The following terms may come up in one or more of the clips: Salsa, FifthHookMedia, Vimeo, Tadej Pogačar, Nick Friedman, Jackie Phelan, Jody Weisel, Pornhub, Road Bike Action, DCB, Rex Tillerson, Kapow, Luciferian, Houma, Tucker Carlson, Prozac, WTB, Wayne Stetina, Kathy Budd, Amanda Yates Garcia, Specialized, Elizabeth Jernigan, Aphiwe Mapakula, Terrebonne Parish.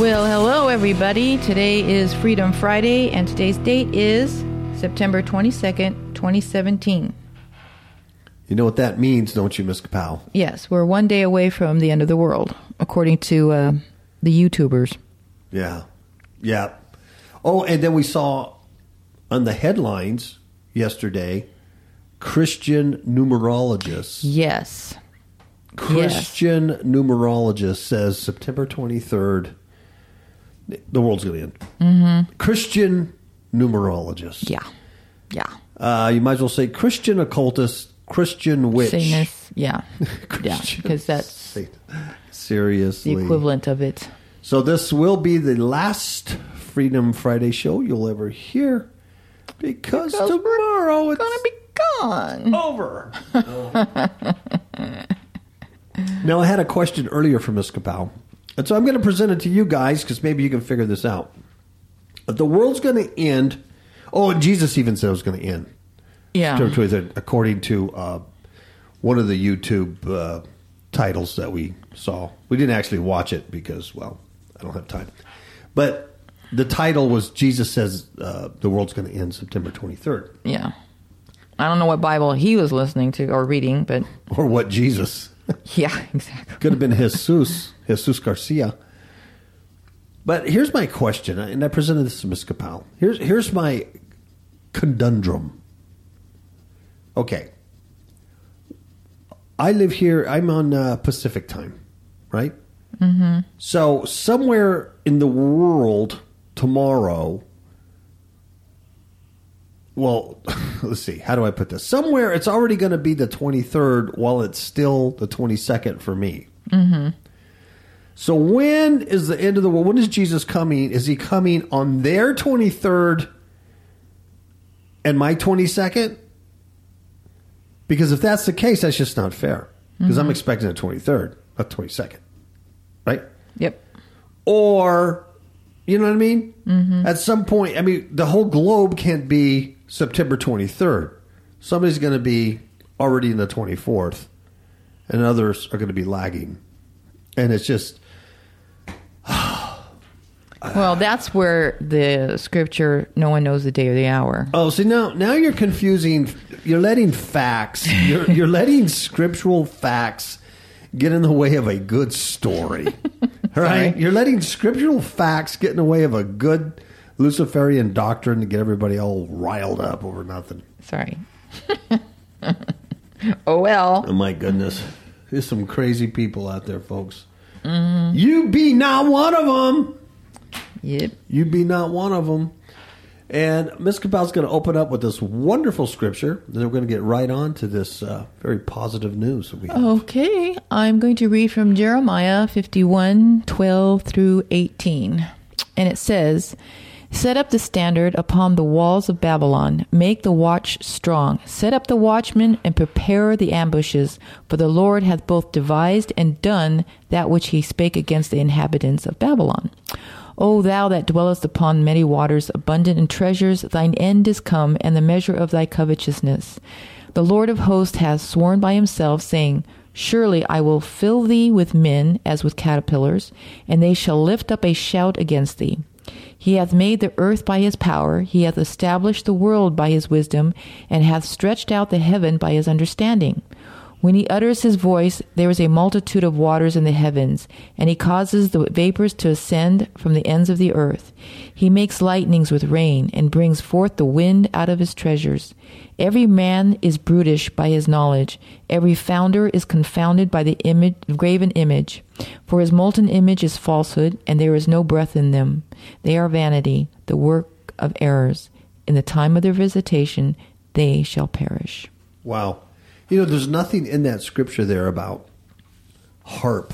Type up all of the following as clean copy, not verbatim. Well, hello everybody. Today is Freedom Friday and today's date is September 22nd, 2017. You know what that means, don't you, Ms. Kapow? Yes, we're one day away from the end of the world, according to the YouTubers. Yeah, yeah. Oh, and then we saw on the headlines yesterday, Christian numerologist. Yes. Christian numerologist says September 23rd, the world's going to end. Mm-hmm. Christian numerologist. Yeah, yeah. You might as well say Christian occultist. Christian witch. Satanist, yeah. Yeah, because that's seriously the equivalent of it. So this will be the last Freedom Friday show you'll ever hear because tomorrow it's going to be gone. Over. Now, I had a question earlier from Ms. Kapow, and so I'm going to present it to you guys because maybe you can figure this out. If the world's going to end. Oh, and Jesus even said it was going to end. Yeah. According to one of the YouTube titles that we saw. We didn't actually watch it because, well, I don't have time. But the title was Jesus Says the World's Going to End September 23rd. Yeah. I don't know what Bible he was listening to or reading, but... Or what Jesus. Yeah, exactly. Could have been Jesus Garcia. But here's my question, and I presented this to Ms. Kapow. Here's my conundrum. Okay, I live here, I'm on Pacific time, right? Mm-hmm. So somewhere in the world tomorrow, well, let's see, how do I put this? Somewhere it's already going to be the 23rd while it's still the 22nd for me. Mm-hmm. So when is the end of the world? When is Jesus coming? Is he coming on their 23rd and my 22nd? Because if that's the case, that's just not fair. Because I'm expecting the 23rd, not the 22nd. Right? Yep. Or, you know what I mean? Mm-hmm. At some point, I mean, the whole globe can't be September 23rd. Somebody's going to be already in the 24th. And others are going to be lagging. And it's just... Well, that's where the scripture, no one knows the day or the hour. Oh, see, now you're confusing. You're letting facts, you're letting scriptural facts get in the way of a good story, right? You're letting scriptural facts get in the way of a good Luciferian doctrine to get everybody all riled up over nothing. Sorry. Oh, well. Oh, my goodness. There's some crazy people out there, folks. Mm-hmm. You be not one of them. Yep. You be not one of them. And Ms. Kapow's going to open up with this wonderful scripture. Then we're going to get right on to this very positive news that we have. Okay. I'm going to read from Jeremiah 51:12 through 18. And it says, "Set up the standard upon the walls of Babylon. Make the watch strong. Set up the watchmen and prepare the ambushes. For the Lord hath both devised and done that which he spake against the inhabitants of Babylon. O thou that dwellest upon many waters, abundant in treasures, thine end is come, and the measure of thy covetousness. The Lord of hosts hath sworn by himself, saying, Surely I will fill thee with men as with caterpillars, and they shall lift up a shout against thee. He hath made the earth by his power, he hath established the world by his wisdom, and hath stretched out the heaven by his understanding. When he utters his voice, there is a multitude of waters in the heavens, and he causes the vapors to ascend from the ends of the earth. He makes lightnings with rain, and brings forth the wind out of his treasures. Every man is brutish by his knowledge. Every founder is confounded by the image, graven image. For his molten image is falsehood, and there is no breath in them. They are vanity, the work of errors. In the time of their visitation, they shall perish. Wow. You know, there's nothing in that scripture there about HARP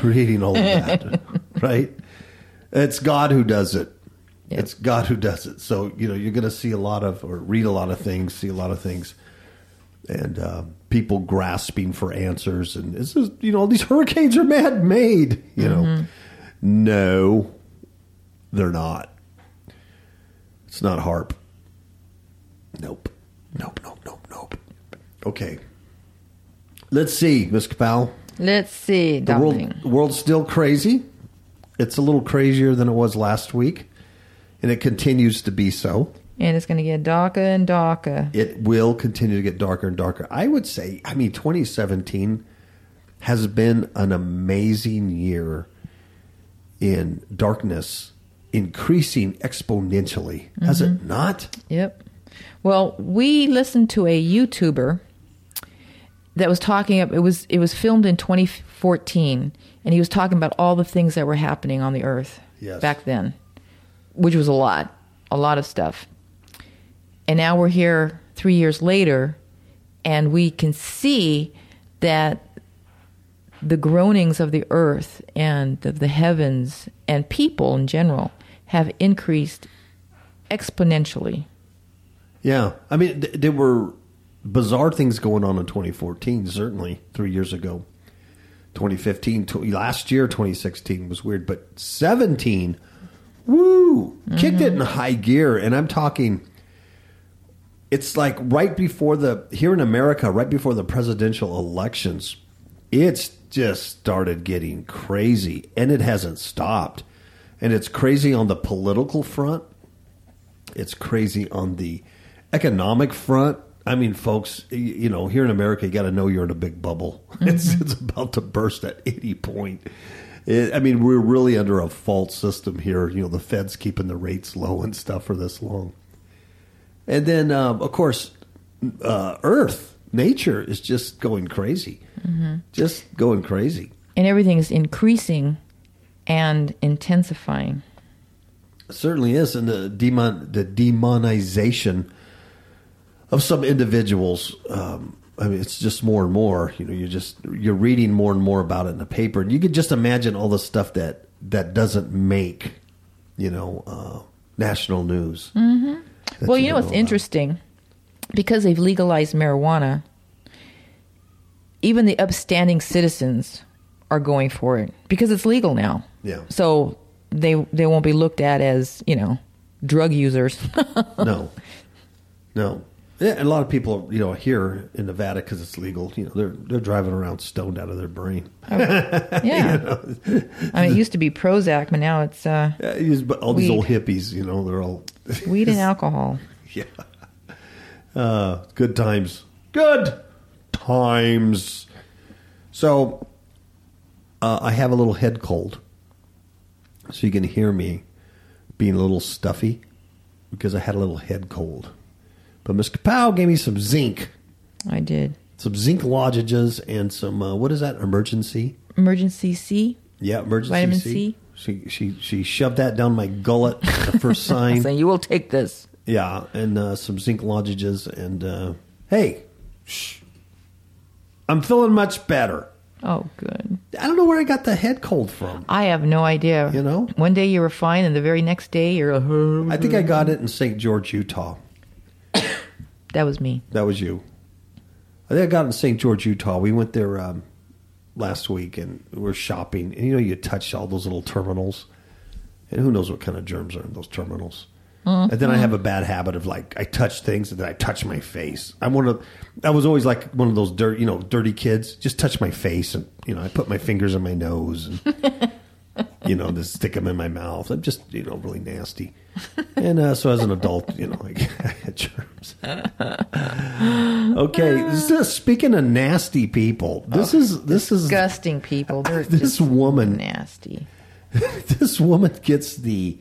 creating all of that, right? It's God who does it. Yep. It's God who does it. So, you know, you're going to see a lot of, or read a lot of things, see a lot of things, and people grasping for answers. And this is, you know, these hurricanes are man-made, you know. Mm-hmm. No, they're not. It's not HARP. Nope. Okay. Let's see, Ms. Kapow. Let's see, darling. The world's still crazy. It's a little crazier than it was last week, and it continues to be so. And it's going to get darker and darker. It will continue to get darker and darker. I would say, 2017 has been an amazing year in darkness, increasing exponentially. Mm-hmm. Has it not? Yep. Well, we listened to a YouTuber that was talking. It was filmed in 2014, and he was talking about all the things that were happening on the earth back then, which was a lot of stuff. And now we're here 3 years later, and we can see that the groanings of the earth and of the heavens and people in general have increased exponentially. Yeah. There were bizarre things going on in 2014, certainly 3 years ago. 2015, last year, 2016 was weird, but 17, kicked it in high gear. And I'm talking, it's like here in America, right before the presidential elections, it's just started getting crazy, and it hasn't stopped. And it's crazy on the political front. It's crazy on the economic front. Folks, you know, here in America, you got to know you're in a big bubble. Mm-hmm. It's about to burst at any point. We're really under a false system here. You know, the Fed's keeping the rates low and stuff for this long. And then, of course, Earth, nature is just going crazy. Mm-hmm. Just going crazy. And everything is increasing and intensifying. It certainly is. And the demonization of some individuals, it's just more and more. You know, you're reading more and more about it in the paper, and you can just imagine all the stuff that doesn't make, national news. Mm-hmm. Well, you know what's interesting, because they've legalized marijuana, even the upstanding citizens are going for it because it's legal now. Yeah. So they won't be looked at as drug users. No. Yeah, and a lot of people, here in Nevada, because it's legal, they're driving around stoned out of their brain. Oh, yeah. It used to be Prozac, but now it's all these old hippies, they're all weed and alcohol. Yeah. Good times. Good times. So I have a little head cold, so you can hear me being a little stuffy because I had a little head cold. But Ms. Kapow gave me some zinc. I did. Some zinc lozenges and some, what is that, emergency? Emergency C? Yeah, emergency Vitamin C. She shoved that down my gullet at the first sign. Saying, you will take this. Yeah, and some zinc lozenges. And, I'm feeling much better. Oh, good. I don't know where I got the head cold from. I have no idea. One day you were fine, and the very next day you're I think I got it in St. George, Utah. That was me. That was you. I think I got in St. George, Utah. We went there last week, and we were shopping. And, you touch all those little terminals. And who knows what kind of germs are in those terminals. Mm-hmm. And then I have a bad habit of, I touch things, and then I touch my face. I was always like one of those dirty kids. Just touch my face. And, I put my fingers in my nose. And, just stick them in my mouth. I'm just, really nasty. And so as an adult, I had germs. Okay, speaking of nasty people, this is disgusting people. This woman nasty. This woman gets the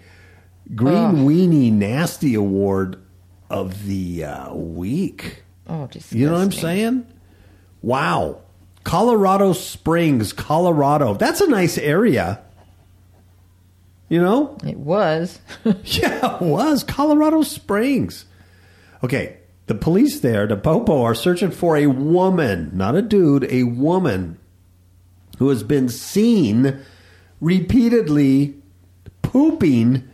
Green Weenie Nasty Award of the week. Oh, disgusting! You know what I'm saying? Wow, Colorado Springs, Colorado. That's a nice area. You know? It was. Yeah, it was. Colorado Springs. Okay, the police there, the Popo, are searching for a woman, not a dude, a woman who has been seen repeatedly pooping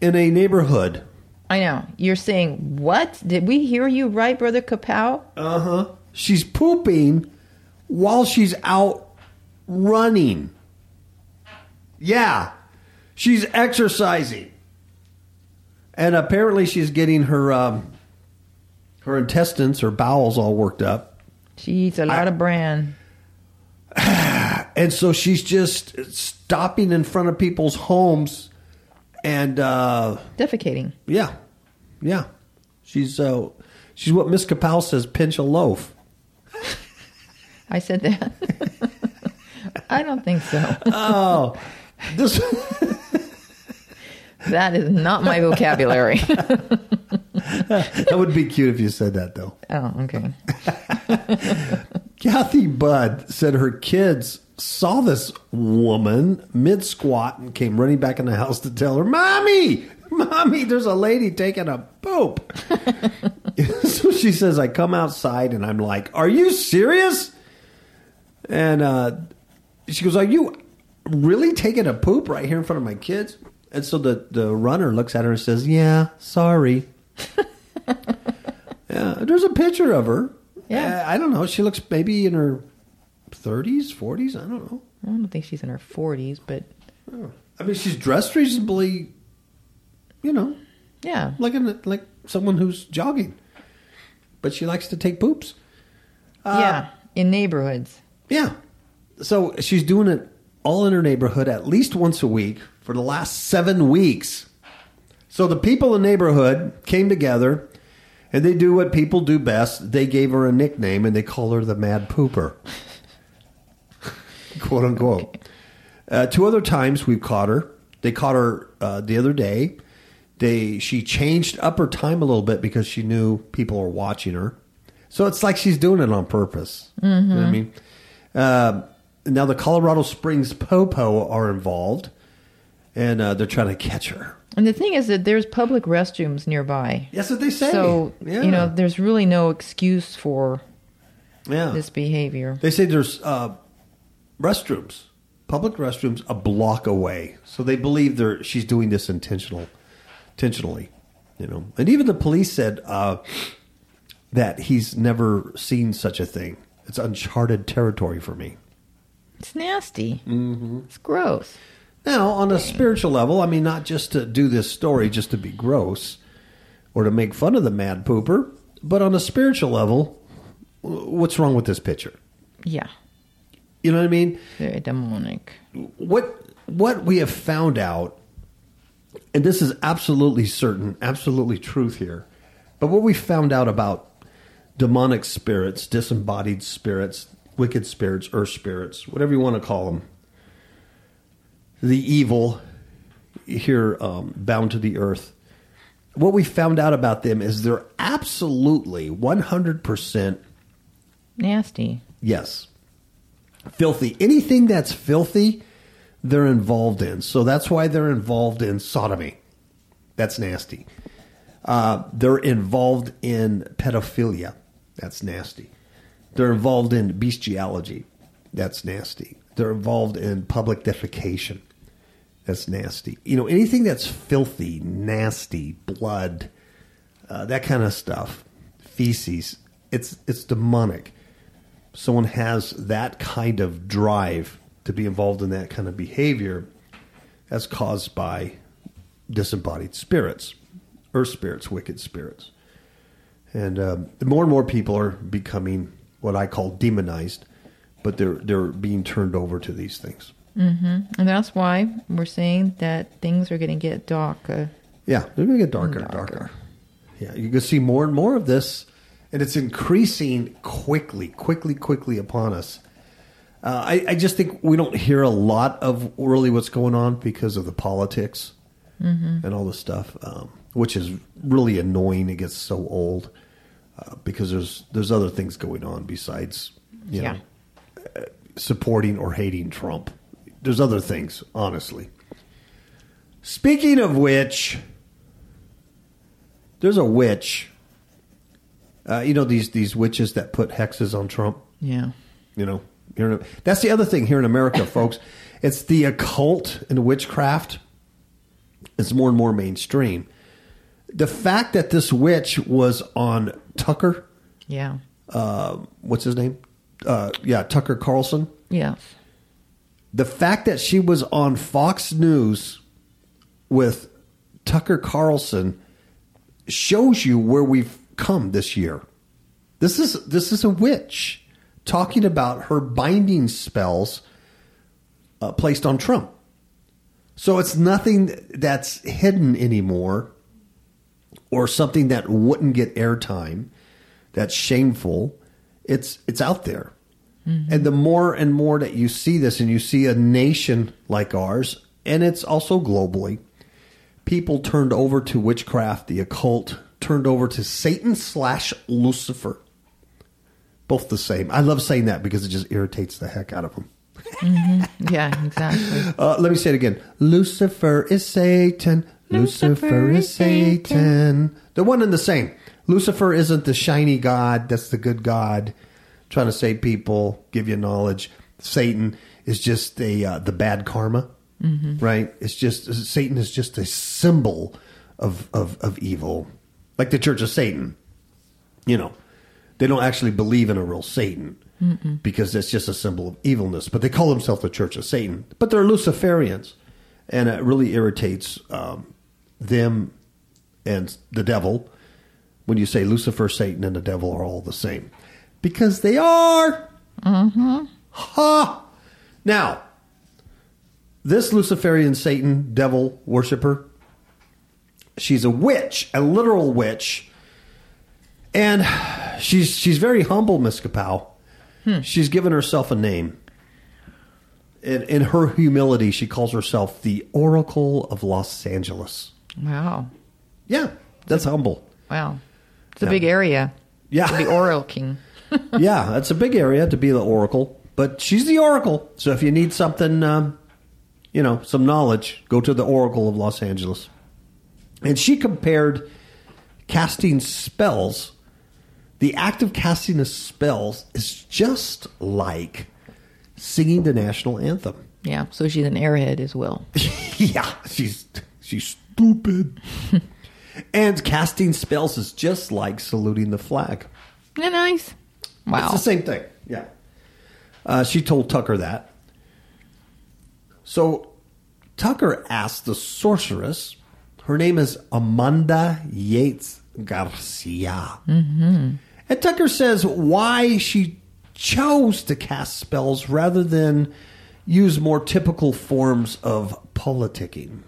in a neighborhood. I know. You're saying, what? Did we hear you right, Brother Kapow? Uh-huh. She's pooping while she's out running. Yeah. She's exercising, and apparently she's getting her her intestines, her bowels all worked up. She eats a lot of bran, and so she's just stopping in front of people's homes and defecating. Yeah, she's what Miss Kapow says, pinch a loaf. I said that. I don't think so. Oh. This that is not my vocabulary. That would be cute if you said that, though. Oh, okay. Kathy Budd said her kids saw this woman mid-squat and came running back in the house to tell her, Mommy, there's a lady taking a poop. So she says, I come outside and I'm like, are you serious? And she goes, are you really taking a poop right here in front of my kids? And so the runner looks at her and says, yeah, sorry. Yeah, there's a picture of her. Yeah. I don't know. She looks maybe in her 30s, 40s. I don't know. I don't think she's in her 40s, but... I mean, she's dressed reasonably, you know. Yeah. Like someone who's jogging. But she likes to take poops. Yeah, in neighborhoods. Yeah. So she's doing it all in her neighborhood at least once a week for the last 7 weeks. So the people in the neighborhood came together and they do what people do best. They gave her a nickname and they call her the Mad Pooper. Quote unquote. Okay. Two other times we've caught her. They caught her the other day. She changed up her time a little bit because she knew people were watching her. So it's like she's doing it on purpose. Mm-hmm. You know what I mean? Now the Colorado Springs Popo are involved, and they're trying to catch her. And the thing is that there's public restrooms nearby. That's what they say. So, you know, there's really no excuse for this behavior. They say there's restrooms, public restrooms a block away. So they believe she's doing this intentionally, you know. And even the police said that he's never seen such a thing. It's uncharted territory for me. It's nasty. Mm-hmm. It's gross. Now, on a spiritual level, I mean, not just to do this story just to be gross or to make fun of the Mad Pooper, but on a spiritual level, what's wrong with this picture? Yeah. You know what I mean? Very demonic. What we have found out, and this is absolutely certain, absolutely truth here, but what we found out about demonic spirits, disembodied spirits, wicked spirits, earth spirits, whatever you want to call them, the evil here bound to the earth, what we found out about them is they're absolutely 100% nasty. Yes. Filthy. Anything that's filthy, they're involved in. So that's why they're involved in sodomy. That's nasty. They're involved in pedophilia. That's nasty. They're involved in bestiality. That's nasty. They're involved in public defecation. That's nasty. You know, anything that's filthy, nasty, blood, that kind of stuff, feces, it's demonic. Someone has that kind of drive to be involved in that kind of behavior that's caused by disembodied spirits, earth spirits, wicked spirits. And more and more people are becoming what I call demonized, but they're being turned over to these things. Mm-hmm. And that's why we're saying that things are going to get darker. Yeah, they're going to get darker and darker. Yeah, you can see more and more of this And it's increasing quickly upon us. I just think we don't hear a lot of really what's going on because of the politics and all this stuff, which is really annoying. It gets so old because there's other things going on besides you know, supporting or hating Trump. There's other things, honestly. Speaking of which, there's a witch. You know these witches that put hexes on Trump? Yeah. You know, that's the other thing here in America, folks. It's the occult and witchcraft. It's more and more mainstream. The fact that this witch was on Tucker. Yeah. What's his name? Tucker Carlson. Yeah. The fact that she was on Fox News with Tucker Carlson shows you where we've come this year. This is a witch talking about her binding spells placed on Trump. So it's nothing that's hidden anymore or something that wouldn't get airtime, that's shameful. It's out there. Mm-hmm. And the more and more that you see this and you see a nation like ours, and it's also globally, people turned over to witchcraft, the occult, turned over to Satan/Lucifer. Both the same. I love saying that because it just irritates the heck out of them. Mm-hmm. Yeah, exactly. Let me say it again. Lucifer is Satan. Lucifer is Satan. They're one and the same. Lucifer isn't the shiny god. That's the good god. Trying to save people, give you knowledge. Satan is just the bad karma, right? It's just Satan is just a symbol of evil. Like the Church of Satan, you know, they don't actually believe in a real Satan because it's just a symbol of evilness. But they call themselves the Church of Satan. But they're Luciferians, and it really irritates them and the devil when you say Lucifer, Satan, and the devil are all the same because they are. Ha! Now, this Luciferian Satan devil worshiper. She's a witch, a literal witch, and she's very humble, Miss Kapow. She's given herself a name. In her humility, she calls herself the Oracle of Los Angeles. Wow. Yeah, that's humble. Wow. It's a big area. Yeah. To be Oral King. Yeah, it's a big area to be the Oracle, but she's the Oracle. So if you need something, some knowledge, go to the Oracle of Los Angeles. And she compared casting spells. The act of casting of spells is just like singing the national anthem. Yeah, so she's an airhead as well. Yeah, she's stupid. And casting spells is just like saluting the flag. Yeah, nice. Wow. It's the same thing, yeah. She told Tucker that. So Tucker asked the sorceress... Her name is Amanda Yates Garcia. And Tucker says why she chose to cast spells rather than use more typical forms of politicking.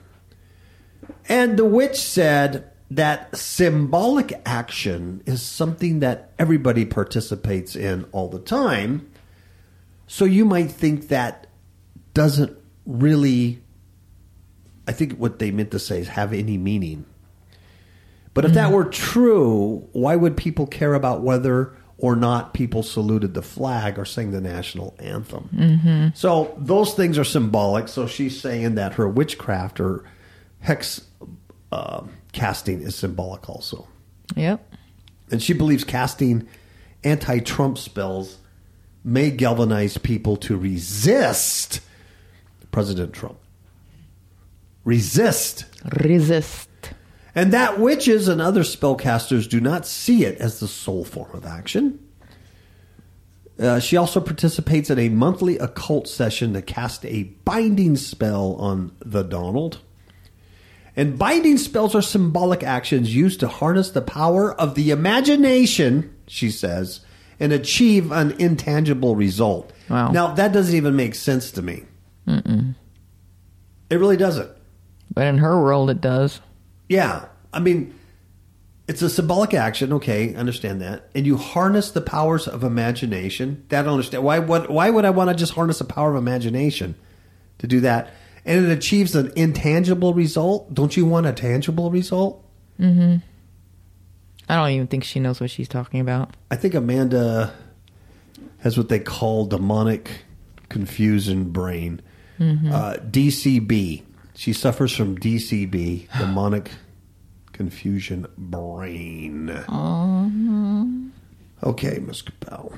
And the witch said that symbolic action is something that everybody participates in all the time. So you might think that doesn't really... I think what they meant to say is have any meaning. But if that were true, why would people care about whether or not people saluted the flag or sang the national anthem? So those things are symbolic. So she's saying that her witchcraft or hex casting is symbolic also. Yep. And she believes casting anti-Trump spells may galvanize people to resist President Trump. Resist. And that witches and other spellcasters do not see it as the sole form of action. She also participates in a monthly occult session to cast a binding spell on the Donald. And binding spells are symbolic actions used to harness the power of the imagination, she says, and achieve an intangible result. Wow. Now, that doesn't even make sense to me. It really doesn't. But in her world, it does. Yeah. I mean, It's a symbolic action, okay, understand that. And you harness the powers of imagination. That I don't understand. Why would I want to just harness the power of imagination to do that? And it achieves an intangible result. Don't you want a tangible result? Mm-hmm. I don't even think she knows what she's talking about. I think Amanda has what they call demonic confusion brain. Mm-hmm. DCB. She suffers from DCB, demonic confusion brain. Okay, Ms. Capel.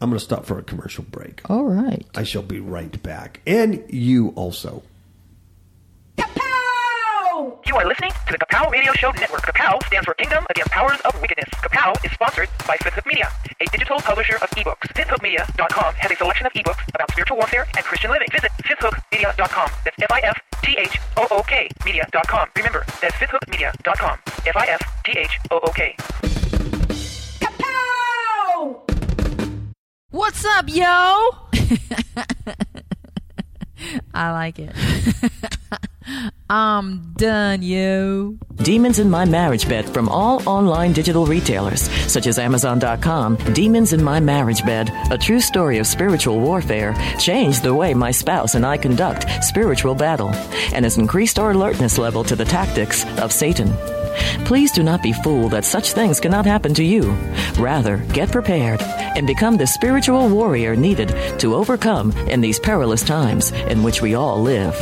I'm going to stop for a commercial break. All right. I shall be right back. And you also. Kapow! You are listening to the Kapow Radio Show Network. Kapow stands for Kingdom Against Powers of Wickedness. Kapow is sponsored by Fifth Hook Media, a digital publisher of ebooks. FifthHookMedia.com has a selection of ebooks about spiritual warfare and Christian living. Visit FifthHookMedia.com. That's FifthHook Media.com. Remember, that's FifthHookMedia.com. FifthHook. Kapow! What's up, yo? I like it. I'm done, yo. Demons in My Marriage Bed from all online digital retailers, such as Amazon.com. Demons in My Marriage Bed, a true story of spiritual warfare, changed the way my spouse and I conduct spiritual battle and has increased our alertness level to the tactics of Satan. Please do not be fooled that such things cannot happen to you. Rather, get prepared and become the spiritual warrior needed to overcome in these perilous times in which we all live.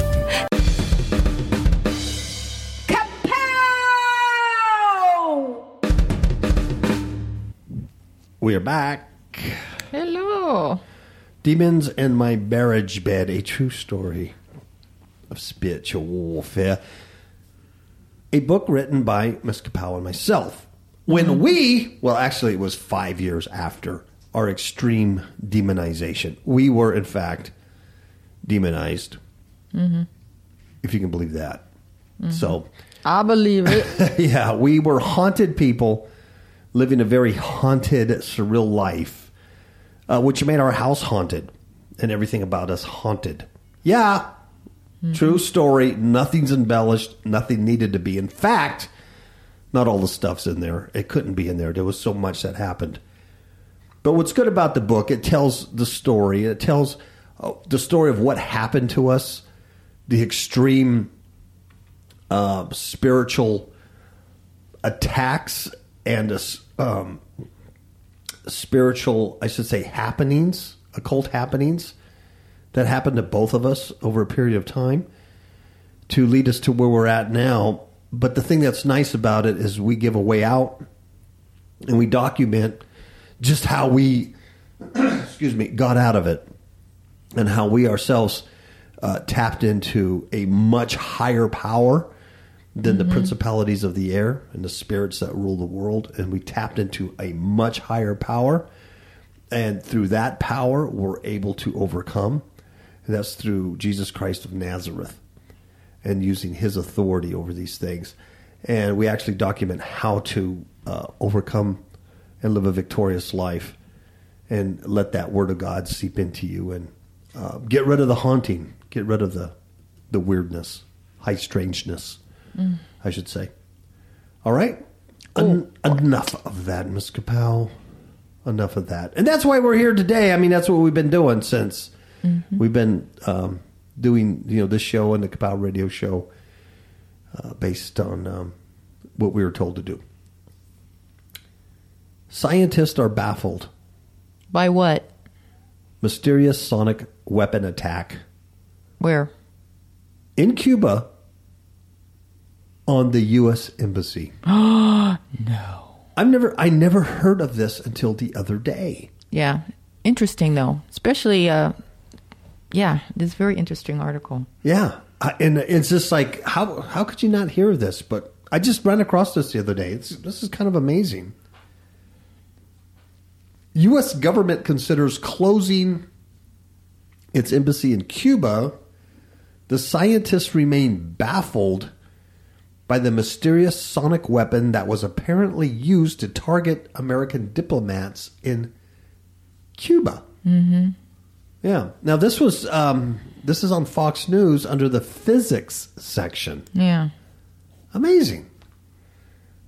We are back. Hello. Demons in My Marriage Bed, a true story of spiritual warfare. A book written by Ms. Kapow and myself. When we, well, actually, it was 5 years after our extreme demonization. We were, in fact, demonized. Mm-hmm. If you can believe that. Mm-hmm. So I believe it. Yeah, we were haunted people living a very haunted, surreal life, which made our house haunted and everything about us haunted. Yeah. Mm-hmm. True story. Nothing's embellished. Nothing needed to be. In fact, not all the stuff's in there. It couldn't be in there. There was so much that happened. But what's good about the book, it tells the story. It tells the story of what happened to us, the extreme spiritual attacks and spiritual, I should say, happenings, occult happenings. That happened to both of us over a period of time to lead us to where we're at now. But the thing that's nice about it is we give a way out and we document just how we, excuse me, got out of it and how we ourselves tapped into a much higher power than the principalities of the air and the spirits that rule the world. And we tapped into a much higher power. And through that power, we're able to overcome. And that's through Jesus Christ of Nazareth and using his authority over these things. And we actually document how to overcome and live a victorious life and let that word of God seep into you and get rid of the haunting, get rid of the weirdness, high strangeness, I should say. All right? Enough of that, Ms. Kapow. Enough of that. And that's why we're here today. I mean, that's what we've been doing since. We've been doing, you know, this show and the Kapow Radio Show based on what we were told to do. Scientists are baffled. By what? Mysterious sonic weapon attack. Where? In Cuba. On the U.S. Embassy. Oh, no. I never heard of this until the other day. Yeah. Interesting, though. Especially... yeah, this very interesting article. Yeah, and it's just like, how could you not hear of this? But I just ran across this the other day. This is kind of amazing. U.S. government considers closing its embassy in Cuba. The scientists remain baffled by the mysterious sonic weapon that was apparently used to target American diplomats in Cuba. Mm-hmm. Yeah. Now, this was this is on Fox News under the physics section. Yeah. Amazing.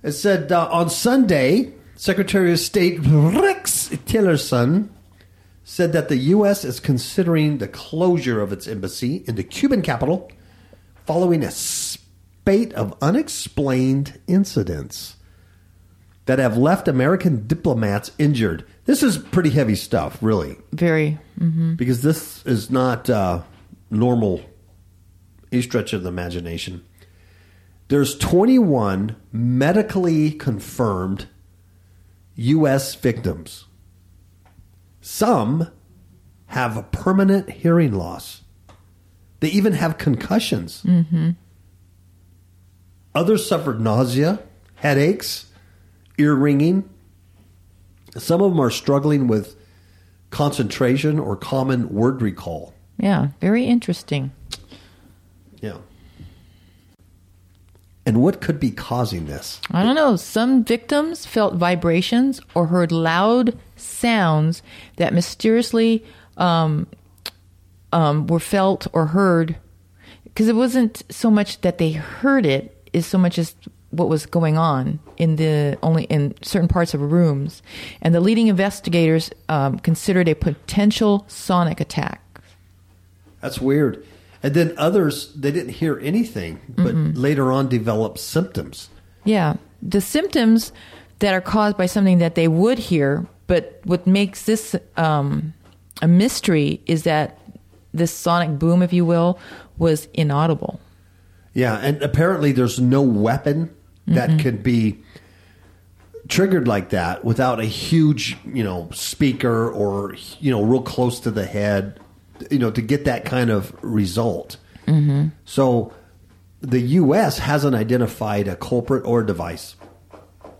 It said on Sunday, Secretary of State Rex Tillerson said that the U.S. is considering the closure of its embassy in the Cuban capital following a spate of unexplained incidents that have left American diplomats injured. This is pretty heavy stuff, really. Very. Mm-hmm. Because this is not normal, any stretch of the imagination. There's 21 medically confirmed U.S. victims. Some have a permanent hearing loss. They even have concussions. Mm-hmm. Others suffered nausea, headaches, ear ringing. Some of them are struggling with concentration or common word recall. Yeah, very interesting. Yeah. And what could be causing this? I don't know. Some victims felt vibrations or heard loud sounds that mysteriously were felt or heard. Because it wasn't so much that they heard it, is so much as what was going on in certain parts of rooms. And the leading investigators considered a potential sonic attack. That's weird. And then others, they didn't hear anything, but mm-hmm. later on developed symptoms. Yeah. The symptoms that are caused by something that they would hear, but what makes this a mystery is that this sonic boom, if you will, was inaudible. Yeah, and apparently there's no weapon that mm-hmm. could be triggered like that without a huge, speaker or, real close to the head, to get that kind of result. Mm-hmm. So the U.S. hasn't identified a culprit or a device.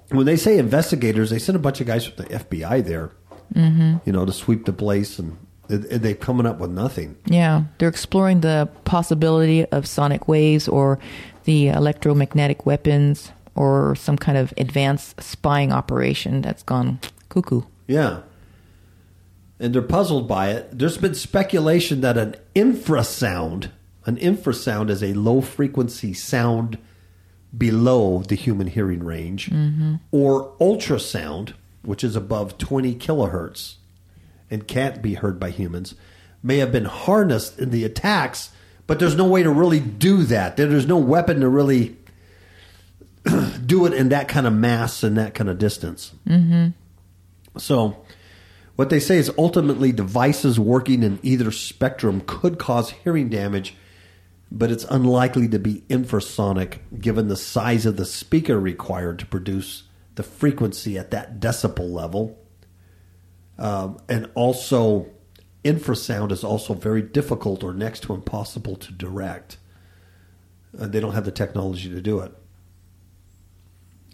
When they say investigators, they sent a bunch of guys from the FBI there, mm-hmm. To sweep the place, and they're coming up with nothing. Yeah, they're exploring the possibility of sonic waves or the electromagnetic weapons or some kind of advanced spying operation that's gone cuckoo. Yeah. And they're puzzled by it. There's been speculation that an infrasound is a low-frequency sound below the human hearing range, mm-hmm. or ultrasound, which is above 20 kilohertz and can't be heard by humans, may have been harnessed in the attacks, but there's no way to really do that. There's no weapon to really do it in that kind of mass and that kind of distance. Mm-hmm. So what they say is ultimately devices working in either spectrum could cause hearing damage, but it's unlikely to be infrasonic given the size of the speaker required to produce the frequency at that decibel level. And also, infrasound is also very difficult or next to impossible to direct. They don't have the technology to do it.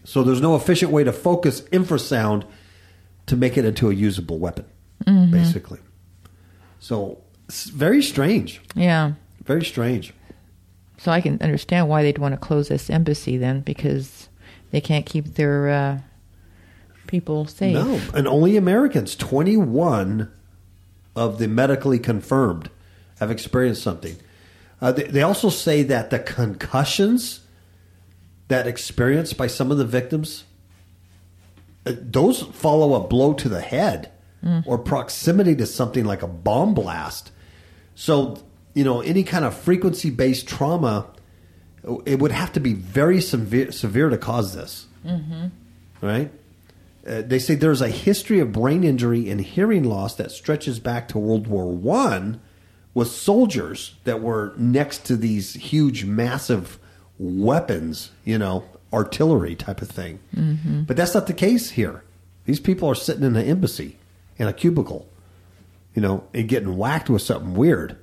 So there's no efficient way to focus infrasound to make it into a usable weapon, mm-hmm. basically. So, it's very strange. Yeah. Very strange. So, I can understand why they'd want to close this embassy then, because they can't keep their people safe. No, and only Americans, 21 of the medically confirmed, have experienced something. They also say that the concussions that experienced by some of the victims, those follow a blow to the head or proximity to something like a bomb blast. So, any kind of frequency-based trauma, it would have to be very severe to cause this. Mm-hmm. Right? They say there's a history of brain injury and hearing loss that stretches back to World War I with soldiers that were next to these huge, massive weapons, artillery type of thing. Mm-hmm. But that's not the case here. These people are sitting in an embassy, in a cubicle, and getting whacked with something weird.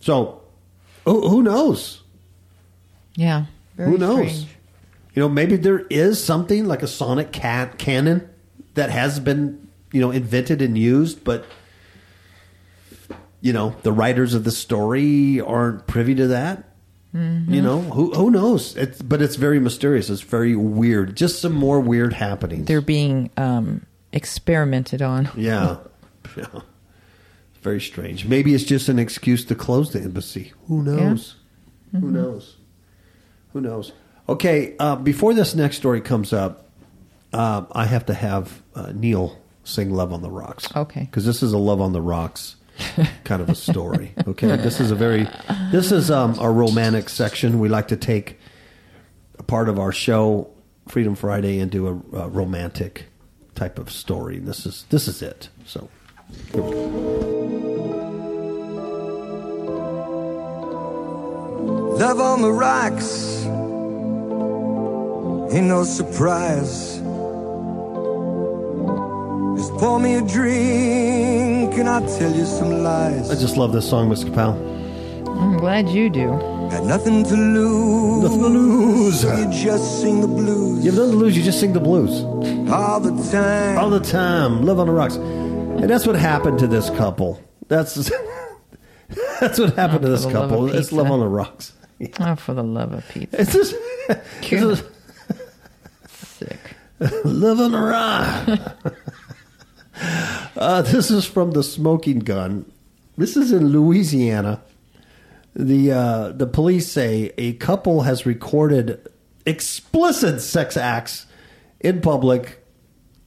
So, who knows? Yeah, very strange. Who knows? Maybe there is something like a sonic cannon that has been, invented and used, but, the writers of the story aren't privy to that. Mm-hmm. Who knows? But it's very mysterious. It's very weird. Just some more weird happenings. They're being experimented on. Yeah. Very strange. Maybe it's just an excuse to close the embassy. Who knows? Yeah. Mm-hmm. Who knows? Okay, before this next story comes up, I have to have Neil sing Love on the Rocks. Okay. Because this is a Love on the Rocks kind of a story. Okay, this is a very, this is our romantic section. We like to take a part of our show, Freedom Friday, and do a romantic type of story. And this is it. So here we go. Love on the rocks, ain't no surprise. Just pour me a drink and I'll tell you some lies. I just love this song, Mr. Powell. I'm glad you do. Got nothing to lose. Nothing to lose. You just sing the blues. You have nothing to lose, you just sing the blues. All the time. All the time. Love on the rocks. And that's what happened to this couple. That's what happened to this couple. It's Love on the Rocks. Yeah. Oh, for the love of pizza. It's just... It's sick. Love on the rock. This is from the Smoking Gun. This is in Louisiana. The police say a couple has recorded explicit sex acts in public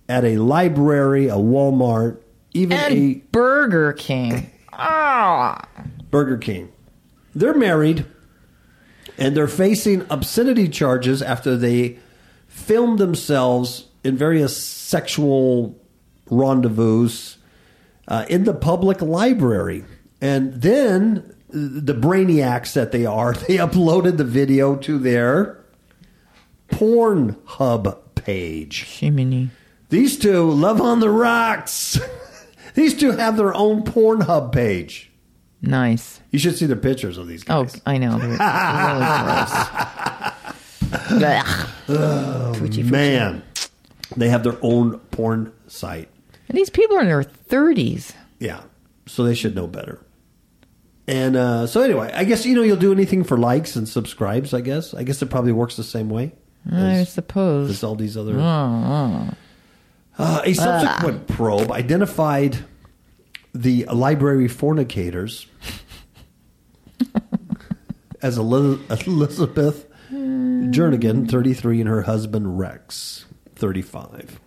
at a library, a Walmart, even and a... Burger King. Oh. Burger King. They're married... And they're facing obscenity charges after they filmed themselves in various sexual rendezvous in the public library. And then the brainiacs that they are, they uploaded the video to their Pornhub page. Shimini. These two, Love on the Rocks. These two have their own Pornhub page. Nice. You should see the pictures of these guys. Oh, I know. They're really gross. Oh, Fuchi, man. Fuchi. They have their own porn site. And these people are in their 30s. Yeah. So they should know better. And so anyway, I guess, you know, you'll do anything for likes and subscribes, I guess. I guess it probably works the same way. I suppose. There's all these other... a subsequent probe identified... the library fornicators as Elizabeth Jernigan, 33, and her husband Rex, 35.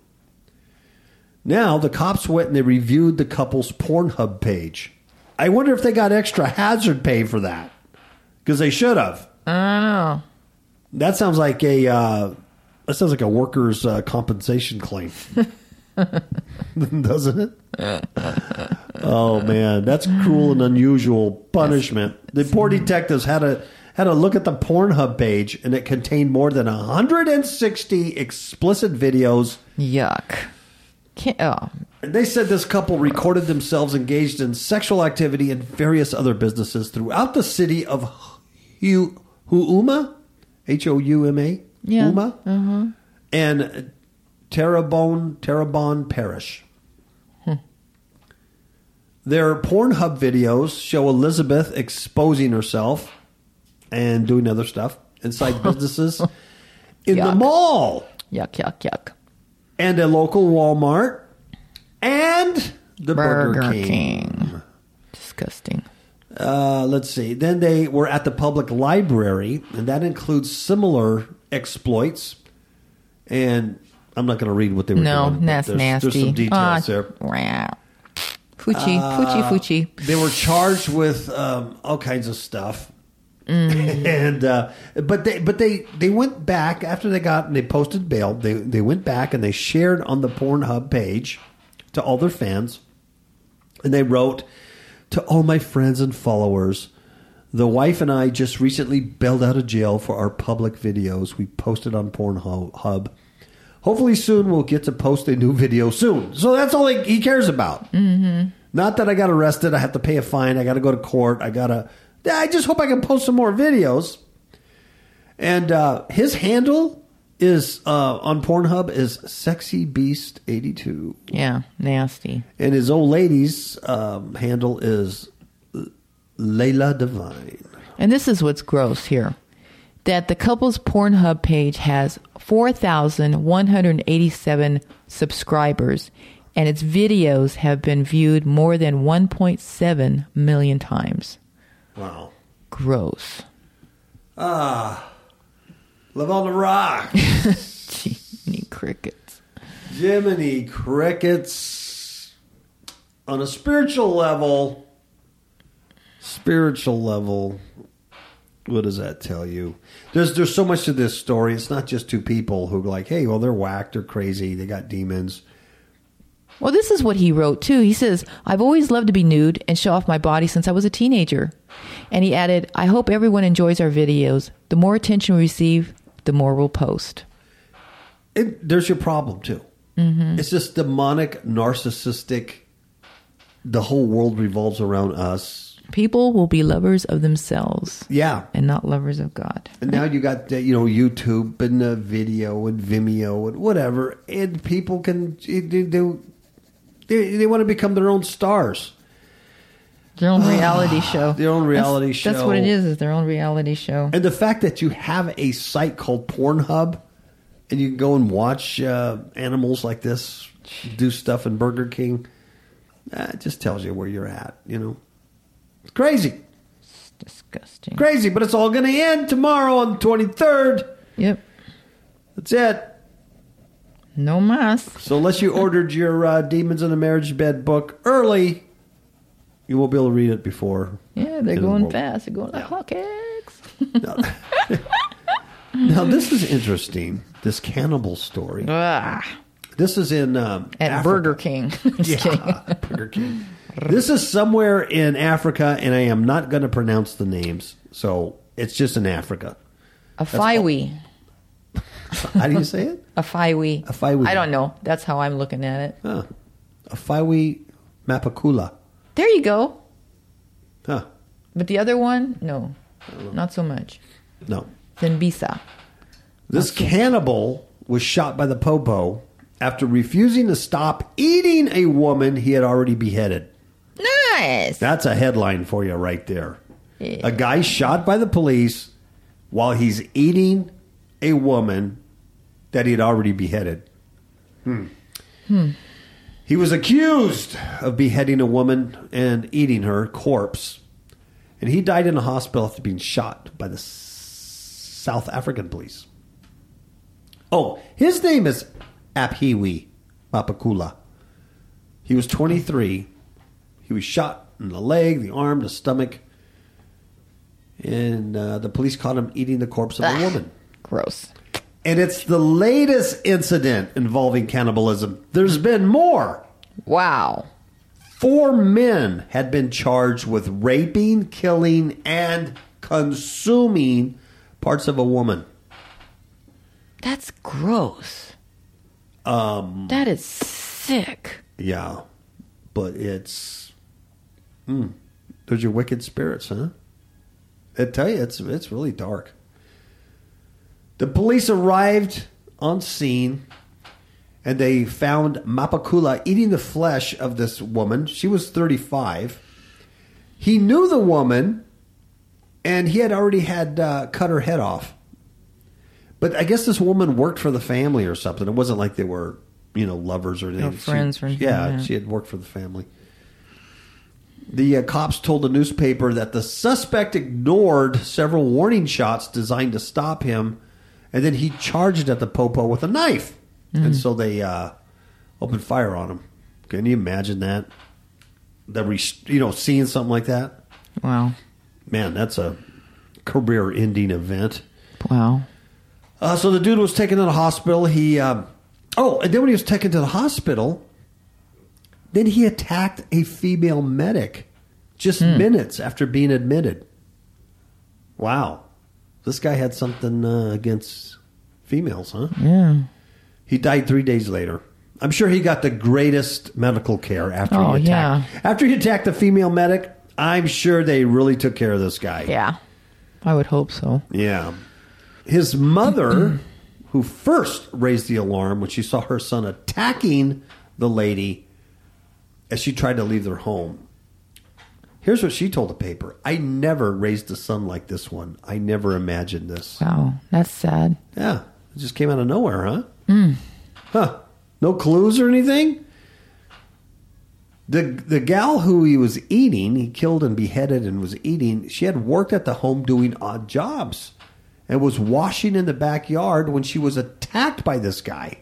Now, the cops went and they reviewed the couple's Pornhub page. I wonder if they got extra hazard pay for that. Because they should have. I don't know. That sounds like a workers' compensation claim. Doesn't it? Oh man, that's cruel and unusual punishment. The poor detectives had a look at the Pornhub page, and it contained more than 160 explicit videos. Yuck! They said this couple recorded themselves engaged in sexual activity in various other businesses throughout the city of Houma, Houma, yeah, uh-huh, and Terrebonne Parish. Their Pornhub videos show Elizabeth exposing herself and doing other stuff inside businesses in the mall. Yuck, yuck, yuck. And a local Walmart and the Burger King. Disgusting. Let's see. Then they were at the public library, and that includes similar exploits. And I'm not going to read what they were doing. No, that's nasty. There's some details there. Wow. Fuchi. They were charged with all kinds of stuff, and but they went back after they got and they posted bail. They went back and they shared on the Pornhub page to all their fans, and they wrote to all my friends and followers. The wife and I just recently bailed out of jail for our public videos we posted on Pornhub. Hopefully soon we'll get to post a new video soon. So that's all he cares about. Mm-hmm. Not that I got arrested. I have to pay a fine. I got to go to court. I just hope I can post some more videos. And his handle is on Pornhub is SexyBeast82. Yeah, nasty. And his old lady's handle is Layla Divine. And this is what's gross here. That the couple's Pornhub page has 4,187 subscribers, and its videos have been viewed more than 1.7 million times. Wow. Gross. Live on the rock. Jiminy crickets. Jiminy crickets. On a spiritual level, what does that tell you? There's so much to this story. It's not just two people who are like, hey, well, they're whacked, they're crazy, they got demons. Well, this is what he wrote, too. He says, I've always loved to be nude and show off my body since I was a teenager. And he added, I hope everyone enjoys our videos. The more attention we receive, the more we'll post. There's your problem, too. Mm-hmm. It's just demonic, narcissistic. The whole world revolves around us. People will be lovers of themselves. Yeah. And not lovers of God. And now you got, YouTube and the video and Vimeo and whatever. And people can do... They want to become their own stars. Their own reality show. Their own reality show. That's what it is their own reality show. And the fact that you have a site called Pornhub, and you can go and watch animals like this do stuff in Burger King, it just tells you where you're at, It's crazy. It's disgusting. Crazy, but it's all going to end tomorrow on the 23rd. Yep. That's it. No mask. So unless you ordered your Demons in the Marriage Bed book early, you won't be able to read it before. Yeah, they're going fast. They're going like hotcakes. Now, this is interesting, this cannibal story. This is in Africa. Burger King. Burger King. This is somewhere in Africa, and I am not going to pronounce the names. So it's just in Africa. Aphiwe. How do you say it? Aphiwe. I don't know. That's how I'm looking at it. Huh. Aphiwe Mapakula. There you go. Huh. But the other one, no. Not so much. No. Zambisa. This cannibal was shot by the Popo after refusing to stop eating a woman he had already beheaded. Nice. That's a headline for you right there. Yeah. A guy shot by the police while he's eating a woman that he had already beheaded. He was accused of beheading a woman and eating her corpse, and he died in a hospital after being shot by the South African police. Oh, his name is Aphiwe Mapakula. He was 23. He was shot in the leg, the arm, the stomach, and the police caught him eating the corpse of a woman. Gross. And it's the latest incident involving cannibalism. There's been more. Wow. 4 men had been charged with raping, killing, and consuming parts of a woman. That's gross. That is sick. Yeah. But it's... There's your wicked spirits, huh? I tell you, it's really dark. The police arrived on scene, and they found Mapakula eating the flesh of this woman. She was 35. He knew the woman, and he had already had cut her head off. But I guess this woman worked for the family or something. It wasn't like they were, lovers or anything. No friends or anything. Yeah, she had worked for the family. The cops told the newspaper that the suspect ignored several warning shots designed to stop him. And then he charged at the Popo with a knife. Mm. And so they opened fire on him. Can you imagine that? Seeing something like that? Wow. Man, that's a career-ending event. Wow. So the dude was taken to the hospital. And then when he was taken to the hospital, then he attacked a female medic just minutes after being admitted. Wow. This guy had something against females, huh? Yeah. He died 3 days later. I'm sure he got the greatest medical care after he attacked. Yeah. After he attacked the female medic, I'm sure they really took care of this guy. Yeah. I would hope so. Yeah. His mother, who first raised the alarm when she saw her son attacking the lady as she tried to leave their home. Here's what she told the paper. I never raised a son like this one. I never imagined this. Wow, that's sad. Yeah, it just came out of nowhere, huh? Mm. Huh, no clues or anything? The gal who he was eating, he killed and beheaded and was eating, she had worked at the home doing odd jobs. and was washing in the backyard when she was attacked by this guy.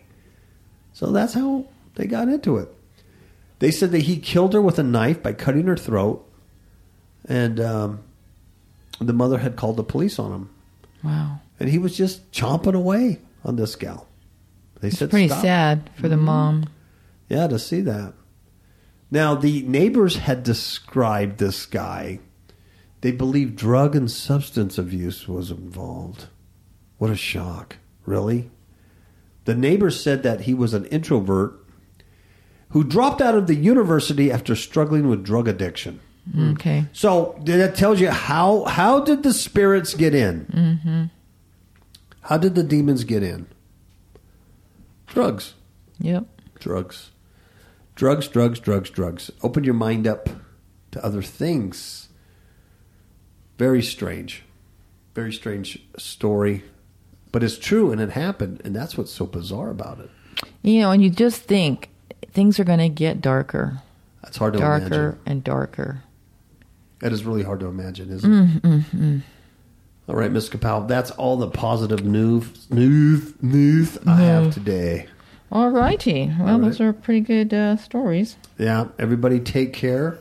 So that's how they got into it. They said that he killed her with a knife by cutting her throat, and the mother had called the police on him. Wow. And he was just chomping away on this gal. It's pretty sad for the mom. Yeah, to see that. Now, the neighbors had described this guy. They believed drug and substance abuse was involved. What a shock. Really? The neighbors said that he was an introvert who dropped out of the university after struggling with drug addiction. Okay. So that tells you how did the spirits get in? Mm-hmm. How did the demons get in? Drugs. Yep. Drugs. Drugs, drugs, drugs, drugs. Open your mind up to other things. Very strange. Very strange story. But it's true, and it happened, and that's what's so bizarre about it. You know, and you just think things are going to get darker. That's hard to imagine. Darker and darker. That is really hard to imagine, isn't it? Mm-hmm. All right, Ms. Kapow, that's all the positive news I have today. All righty. Well, those are pretty good stories. Yeah. Everybody take care.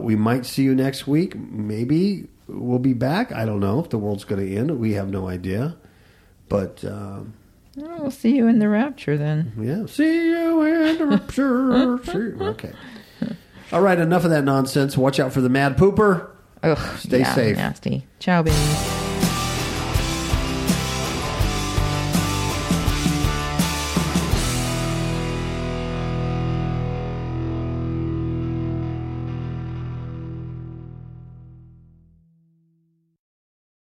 We might see you next week. Maybe we'll be back. I don't know if the world's going to end. We have no idea. But we'll see you in the rapture then. Yeah. See you in the rapture. Okay. All right. Enough of that nonsense. Watch out for the mad pooper. Ugh, stay safe. Nasty. Ciao, baby.